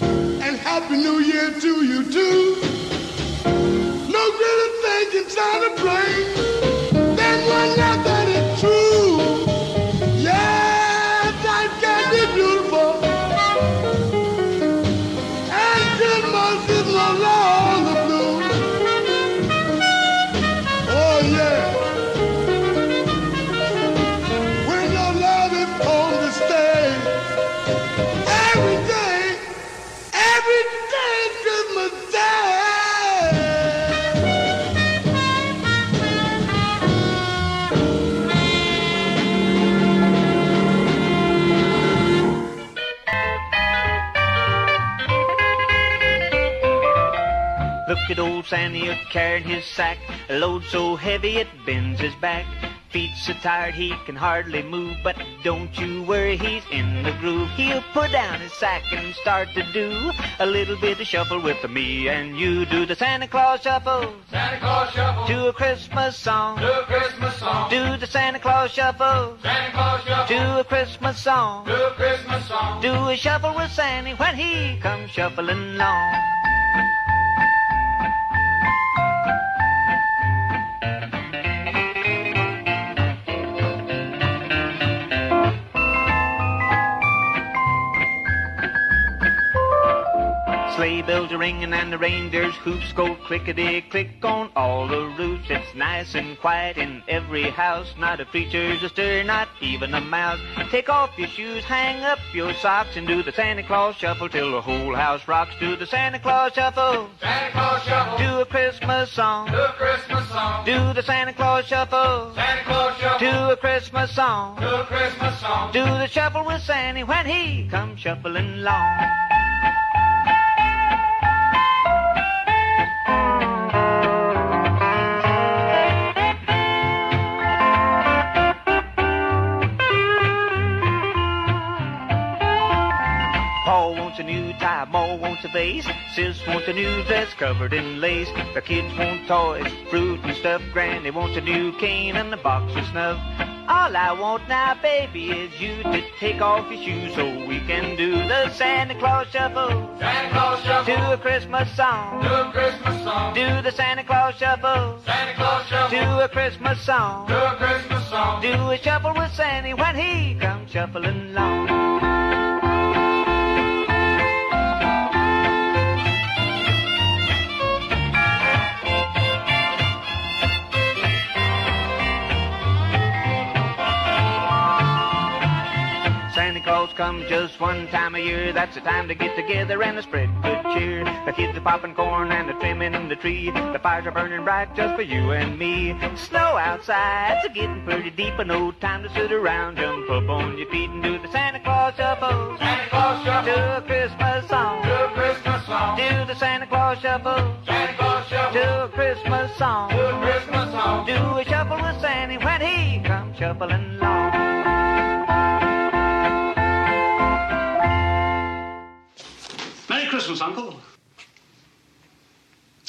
And Happy New Year to you, too. No greater thing can celebrate than one love that is true. Yes, life can be beautiful. And Christmas is no longer blue. Oh, yeah. When your love is on the stage. Look at old Sandy a carrying his sack, a load so heavy it bends his back. Feet so tired he can hardly move, but don't you worry, he's in the groove. He'll put down his sack and start to do a little bit of shuffle with me and you. Do the Santa Claus shuffle, Santa Claus shuffle, to a Christmas song, to a Christmas song. Do the Santa Claus shuffle, Santa Claus shuffle, to a Christmas song, to a Christmas song. Do a shuffle with Sandy when he comes shuffling along. sleigh bells are ringing and the reindeer's hoofs go clickety-click on all the roofs. It's nice and quiet in every house, not a creature's astir, not even a mouse. Take off your shoes, hang up your socks, and do the Santa Claus shuffle till the whole house rocks. Do the Santa Claus shuffle, Santa Claus shuffle, do a Christmas song, do a Christmas song, do the Santa Claus shuffle, Santa Claus shuffle, do a Christmas song, do a Christmas song, do the shuffle with Santa when he comes shuffling along. Paul wants a new tie, Ma wants a vase, Sis wants a new dress covered in lace. The kids want toys, fruit and stuff, Granny wants a new cane and a box of snuff. All I want now, baby, is you to take off your shoes so we can do the Santa Claus shuffle, Santa Claus shuffle, do a Christmas song, do a Christmas song, do the Santa Claus shuffle, Santa Claus shuffle, do a Christmas song, do a Christmas song, do a shuffle with Santa when he comes shuffling along. Santa Claus comes just one time a year. That's the time to get together and to spread good cheer. The kids are popping corn and they're trimming the tree. The fires are burning bright just for you and me. Snow outside's a getting pretty deep, and no time to sit around. Jump up on your feet and do the Santa Claus shuffle, Santa Claus shuffle, do a Christmas song, do a Christmas song, do the Santa Claus shuffle, Santa Claus shuffle, do a Christmas song, do a Christmas song, do a shuffle with Santa when he comes shuffling along. Christmas, Uncle.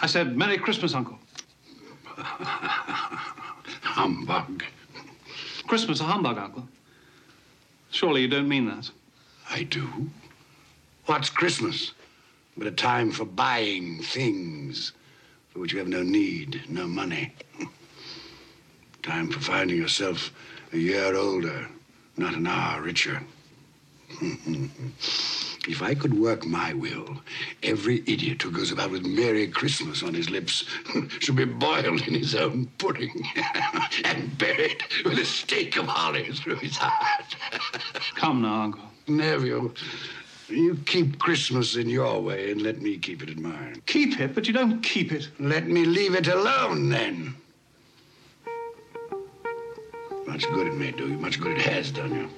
I said, Merry Christmas, Uncle. Humbug. Christmas a humbug, Uncle. Surely you don't mean that. I do. What's Christmas but a time for buying things for which you have no need, no money? Time for finding yourself a year older, not an hour richer. If I could work my will, every idiot who goes about with Merry Christmas on his lips should be boiled in his own pudding and buried with a stake of holly through his heart. Come now, Uncle. Neville, you keep Christmas in your way and let me keep it in mine. Keep it, but you don't keep it. Let me leave it alone, then. Much good it may do you, much good it has done you.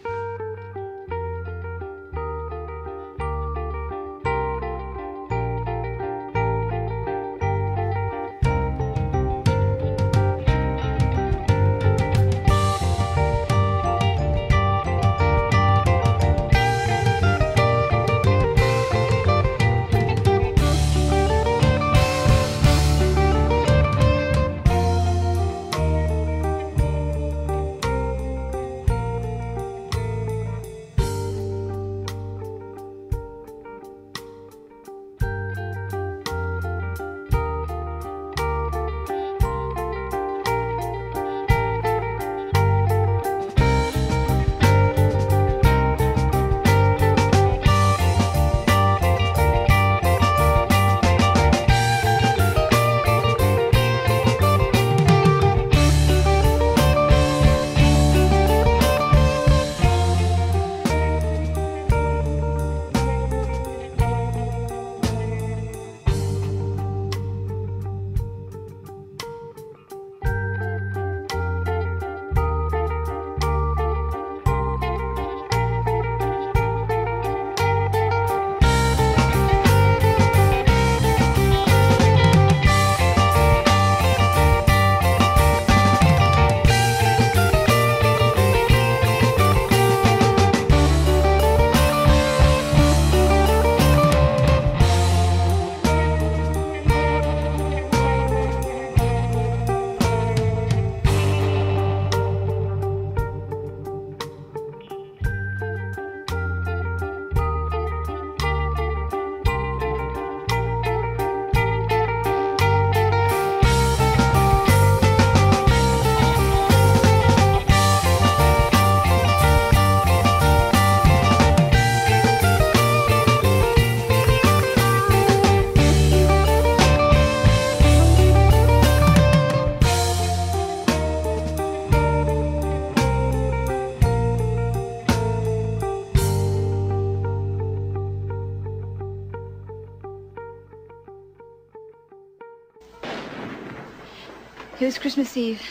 It was Christmas Eve.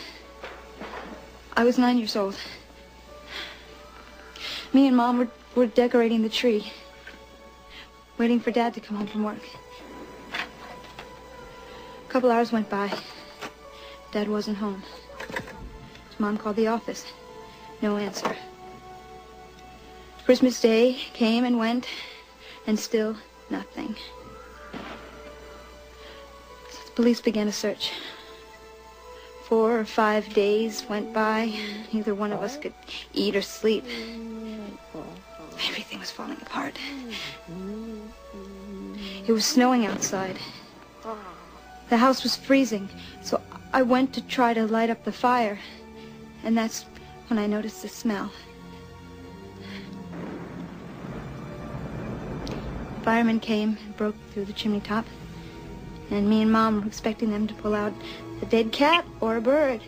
I was nine years old. Me and Mom were, were decorating the tree, waiting for Dad to come home from work. A couple hours went by. Dad wasn't home. So Mom called the office. No answer. Christmas Day came and went, and still nothing. So the police began a search. Four or five days went by. Neither one of us could eat or sleep. Everything was falling apart. It was snowing outside. The house was freezing, so I went to try to light up the fire. And that's when I noticed the smell. The firemen came and broke through the chimney top. And me and Mom were expecting them to pull out a dead cat or a bird,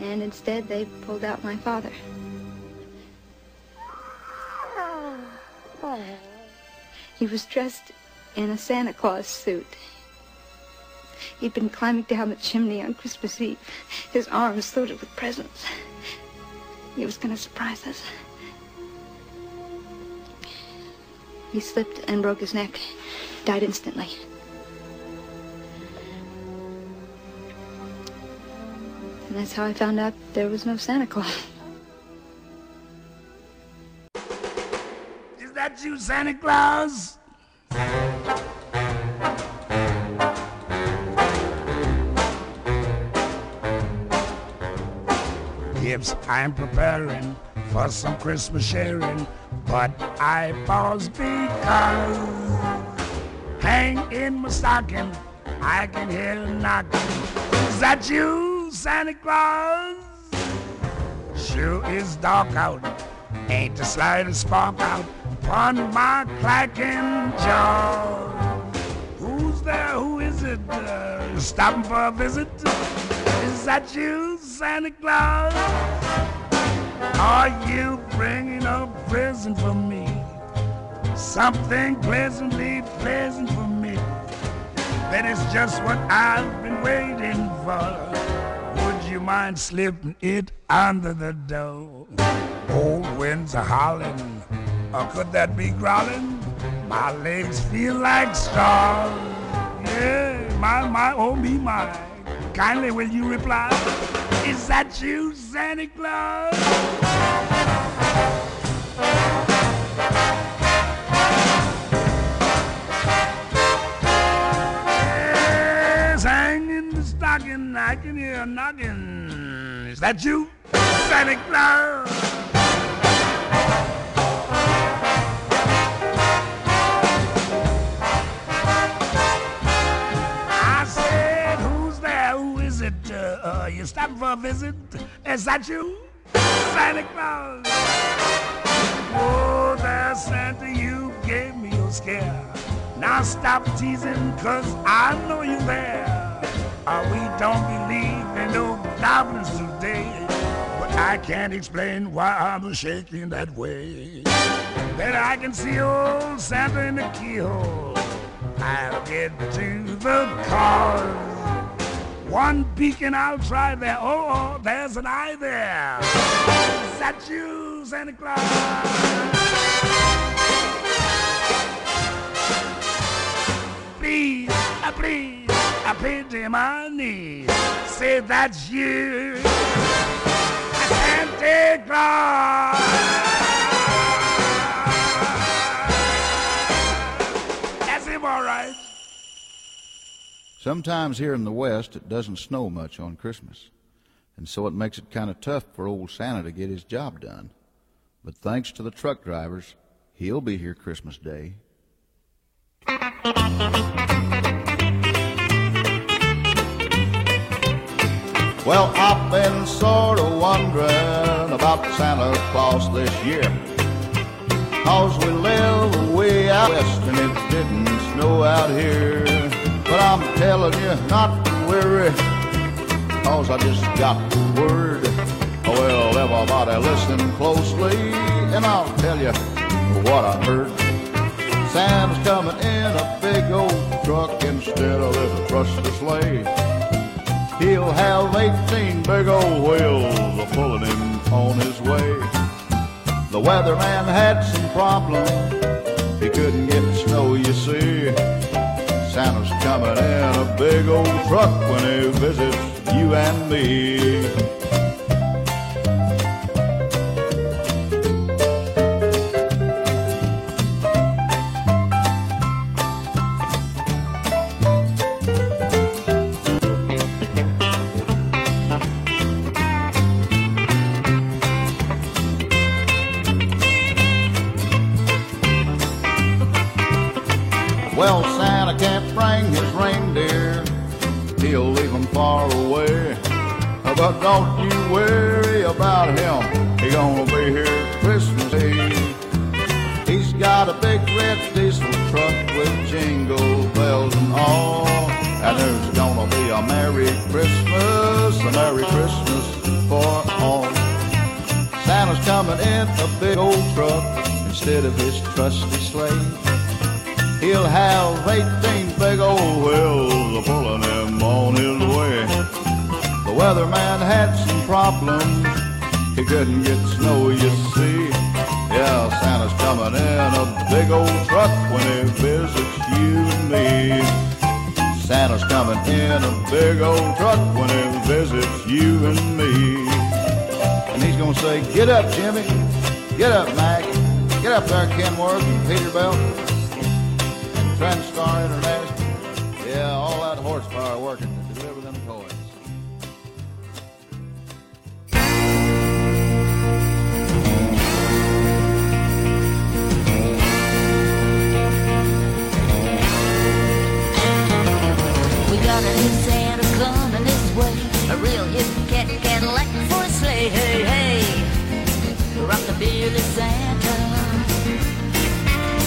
and instead they pulled out my father. He was dressed in a Santa Claus suit. He'd been climbing down the chimney on Christmas Eve, his arms loaded with presents. He was gonna surprise us. He slipped and broke his neck, died instantly. And that's how I found out there was no Santa Claus. Is that you, Santa Claus? Yes, I'm preparing for some Christmas sharing, but I pause because hang in my stocking, I can hear a knocking. Is that you, Santa Claus? Sure is dark out, ain't the slightest spark out upon my clacking jaw. Who's there? Who is it? Uh, stopping for a visit? Is that you, Santa Claus? Are you bringing a present for me? Something pleasantly pleasant for me. That is just what I've been waiting for. You mind slipping it under the door? Old winds are howling, or could that be growling? My legs feel like straw. Yeah, my, my, oh me, my. Kindly will you reply? Is that you, Santa Claus? Yes, hang in the stocking, I can hear a knocking. Is that you, Santa Claus? I said, who's there? Who is it? Uh, uh, you stopping for a visit? Is that you, Santa Claus? Oh, there, Santa, you gave me a scare. Now stop teasing, cause I know you there. Uh, we don't believe in no goblins today, but I can't explain why I'm shaking that way. Then I can see old Santa in the keyhole. I'll get to the cause. One beacon I'll try there. Oh, oh, there's an eye there. Is that you, Santa Claus? Please, uh, please. I paid to my knees, say that's you, Santa Claus. That's him, all right. Sometimes here in the West, it doesn't snow much on Christmas, and so it makes it kind of tough for old Santa to get his job done. But thanks to the truck drivers, he'll be here Christmas Day. Well, I've been sort of wondering about Santa Claus this year, 'cause we live away out west and it didn't snow out here. But I'm telling you not to worry, 'cause I just got the word. Well, everybody listen closely and I'll tell you what I heard. Santa's coming in a big old truck instead of this trusty sleigh. He'll have eighteen big old wheels a-pullin' him on his way. The weatherman had some problems. He couldn't get snow, you see. Santa's comin' in a big old truck when he visits you and me. But don't you worry about him, he gonna be here Christmas Eve. He's got a big red diesel truck with jingle bells and all, and there's gonna be a Merry Christmas, a Merry Christmas for all. Santa's coming in a big old truck instead of his trusty sleigh. He'll have eighteen big old wheels a-pullin' him on his way. The weatherman had some problems, he couldn't get snow, you see. Yeah, Santa's coming in a big old truck when he visits you and me. Santa's coming in a big old truck when he visits you and me. And he's gonna say, get up, Jimmy, get up, Mac, get up there, Kenworth and Peterbilt, and Transtar International. Yeah, all that horsepower working. Santa's coming his way, a real hidden cat Cadillac for a sleigh. Hey, hey, rock the bearded Santa,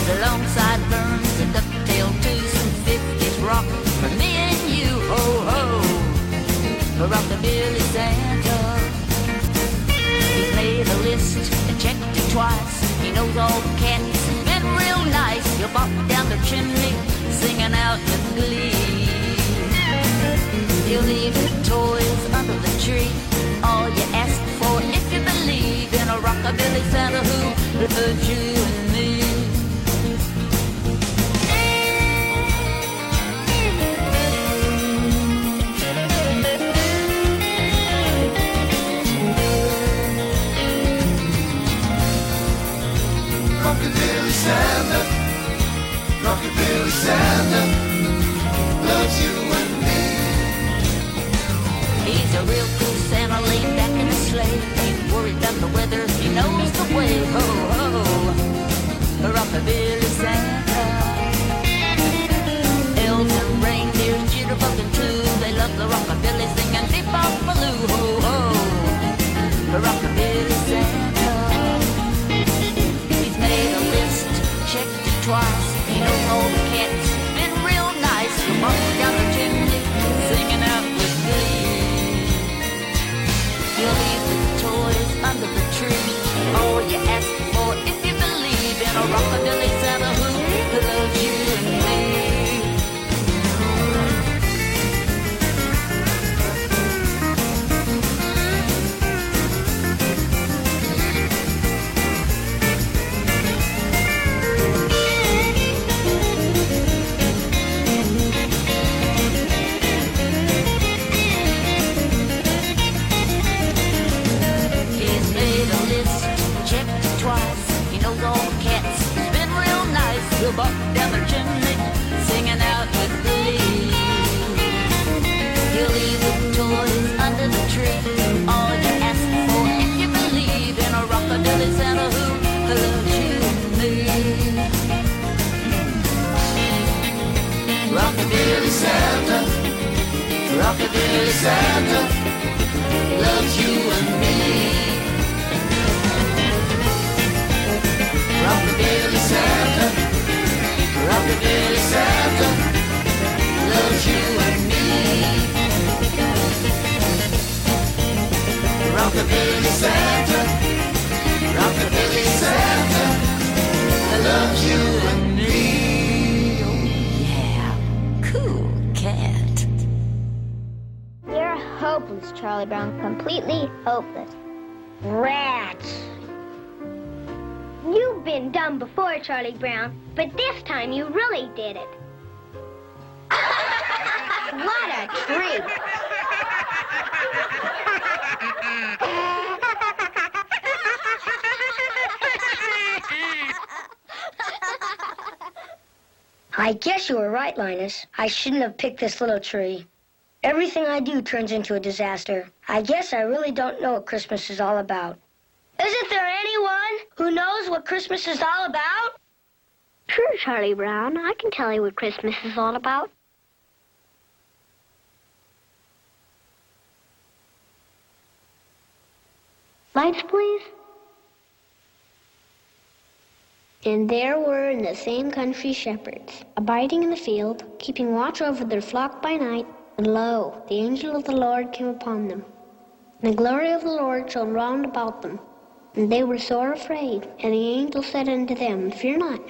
the long sideburns, the ducktail twos and fifties rock for me and you. Ho ho, rock the bearded Santa. He's made a list and checked it twice. He knows all the cats, been real nice. He'll bop down the chimney, singing out with glee. He'll leave your toys under the tree, all you ask for if you believe in a rockabilly Santa who loves you and me. Rockabilly Santa, rockabilly Santa loves you and me. He's a real cool Santa, laid back in his sleigh. Ain't worried about the weather, he knows the way. Ho, ho, ho, rockabilly Santa. Elves and reindeers, jitterbugging too. They love the rockabilly thing and bebop baloo. Ho, ho, rockabilly Santa. He's made a list, checked it twice. He knows all the cats, been real nice. He'll walk down the chimney, singing out. You'll leave the toys under the tree, all you ask for if you believe in a rockabilly Santa who loves you and me. He'll buck down their chimney, singing out with glee. He'll leave the toys under the tree, all you ask for if you believe in a rockabilly Santa who loves you and me. Rockabilly Santa, rockabilly Santa loves you and me. Rockabilly Santa, rockabilly Santa loves you and me. Rockabilly Santa, rockabilly Santa loves you and me. Oh yeah, cool cat. You're left Charlie Brown completely hopeless. Rats! You've been dumb before, Charlie Brown, but this time you really did it. What a treat! I guess you were right, Linus. I shouldn't have picked this little tree. Everything I do turns into a disaster. I guess I really don't know what Christmas is all about. Isn't there anyone who knows what Christmas is all about? Sure, Charlie Brown. I can tell you what Christmas is all about. Lights, please. And there were in the same country shepherds, abiding in the field, keeping watch over their flock by night. And lo, the angel of the Lord came upon them, and the glory of the Lord shone round about them. And they were sore afraid. And the angel said unto them, Fear not,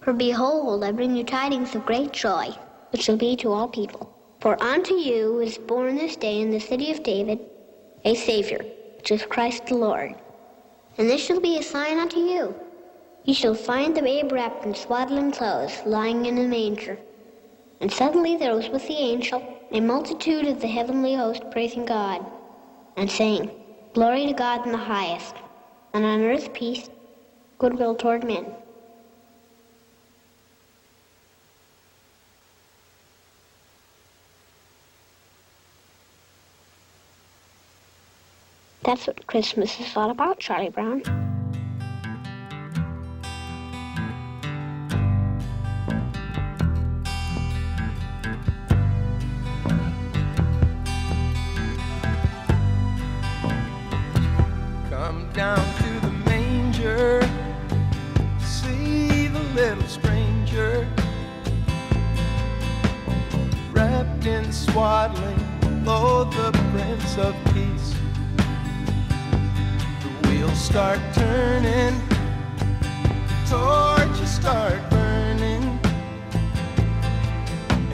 for behold, I bring you tidings of great joy, which shall be to all people. For unto you is born this day in the city of David a Savior, which is Christ the Lord. And this shall be a sign unto you. You shall find the babe wrapped in swaddling clothes, lying in a manger. And suddenly there was with the angel a multitude of the heavenly host praising God, and saying, Glory to God in the highest, and on earth peace, goodwill toward men. That's what Christmas is all about, Charlie Brown. Down to the manger, see the little stranger, wrapped in swaddling, lo, the Prince of Peace. The wheels start turning, the torches start burning,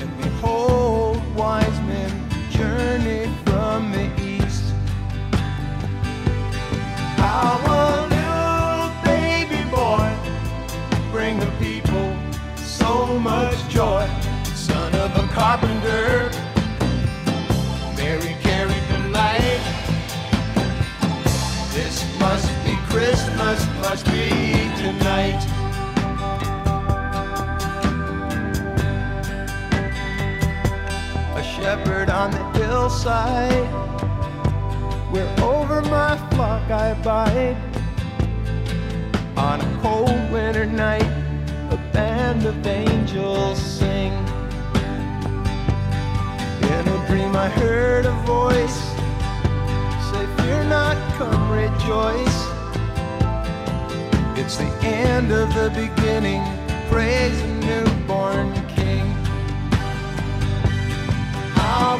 and behold, wise men journey from the east. Our little baby boy, bring the people so much joy. Son of a carpenter, Mary carried the light. This must be Christmas, must be tonight. A shepherd on the hillside, where over my flock I abide. On a cold winter night, a band of angels sing. In a dream I heard a voice say, Fear not, come rejoice. It's the end of the beginning, praise the newborn King. Our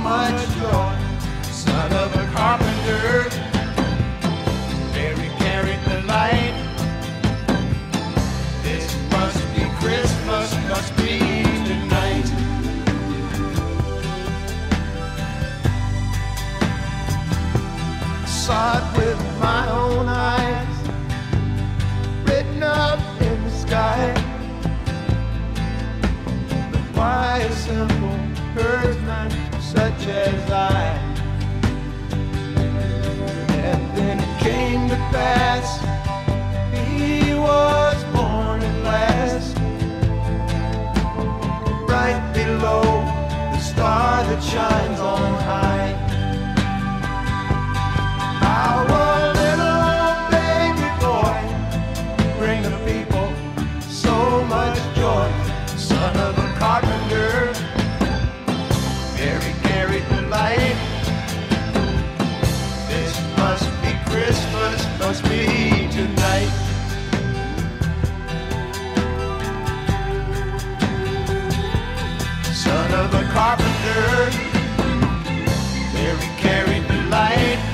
much joy, son of a carpenter, Mary carried the light. This must be Christmas, must be tonight. I saw it with my own eyes, written up in the sky. The wise, simple herdsman, such as I. And then it came to pass, he was born at last, right below the star that shines on high. Our little baby boy, bring the people so much joy, son of a carpenter, light. This must be Christmas, must be tonight. Son of a carpenter, Mary carried the light.